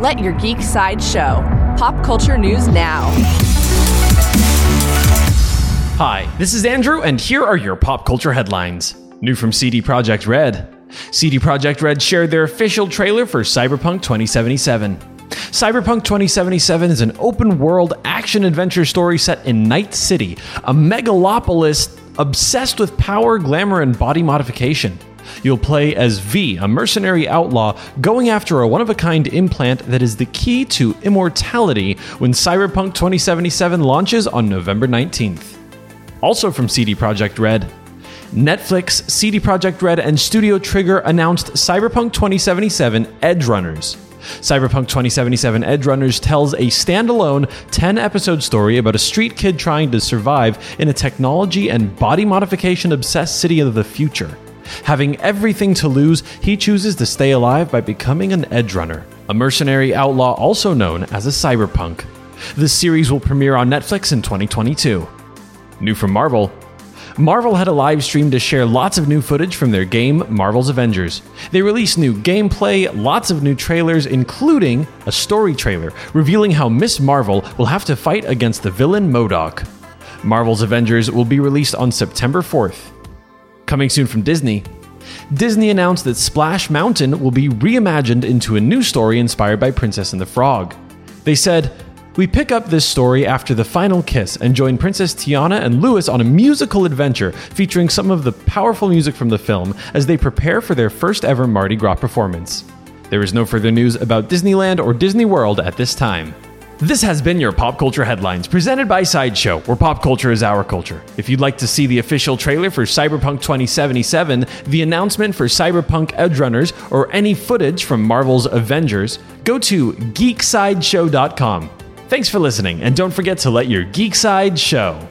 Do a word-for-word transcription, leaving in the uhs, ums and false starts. Let your geek side show. Pop culture news now. Hi, this is Andrew, and here are your pop culture headlines. New from C D Projekt Red. C D Projekt Red shared their official trailer for Cyberpunk twenty seventy-seven. Cyberpunk twenty seventy-seven is an open-world action-adventure story set in Night City, a megalopolis obsessed with power, glamour, and body modification. You'll play as V, a mercenary outlaw, going after a one-of-a-kind implant that is the key to immortality when Cyberpunk twenty seventy-seven launches on November nineteenth. Also from C D Projekt Red, Netflix, C D Projekt Red, and Studio Trigger announced Cyberpunk twenty seventy-seven Edgerunners. Cyberpunk twenty seventy-seven Edgerunners tells a standalone ten-episode story about a street kid trying to survive in a technology and body modification-obsessed city of the future. Having everything to lose, he chooses to stay alive by becoming an edgerunner, a mercenary outlaw also known as a cyberpunk. This series will premiere on Netflix in twenty twenty-two. New from Marvel. Marvel had a live stream to share lots of new footage from their game, Marvel's Avengers. They released new gameplay, lots of new trailers, including a story trailer revealing how Miz Marvel will have to fight against the villain MODOK. Marvel's Avengers will be released on September fourth. Coming soon from Disney. Disney announced that Splash Mountain will be reimagined into a new story inspired by Princess and the Frog. They said, "We pick up this story after the final kiss and join Princess Tiana and Louis on a musical adventure featuring some of the powerful music from the film as they prepare for their first ever Mardi Gras performance." There is no further news about Disneyland or Disney World at this time. This has been your Pop Culture Headlines, presented by Sideshow, where pop culture is our culture. If you'd like to see the official trailer for Cyberpunk twenty seventy-seven, the announcement for Cyberpunk Edgerunners, or any footage from Marvel's Avengers, go to geek side show dot com. Thanks for listening, and don't forget to let your geek side show.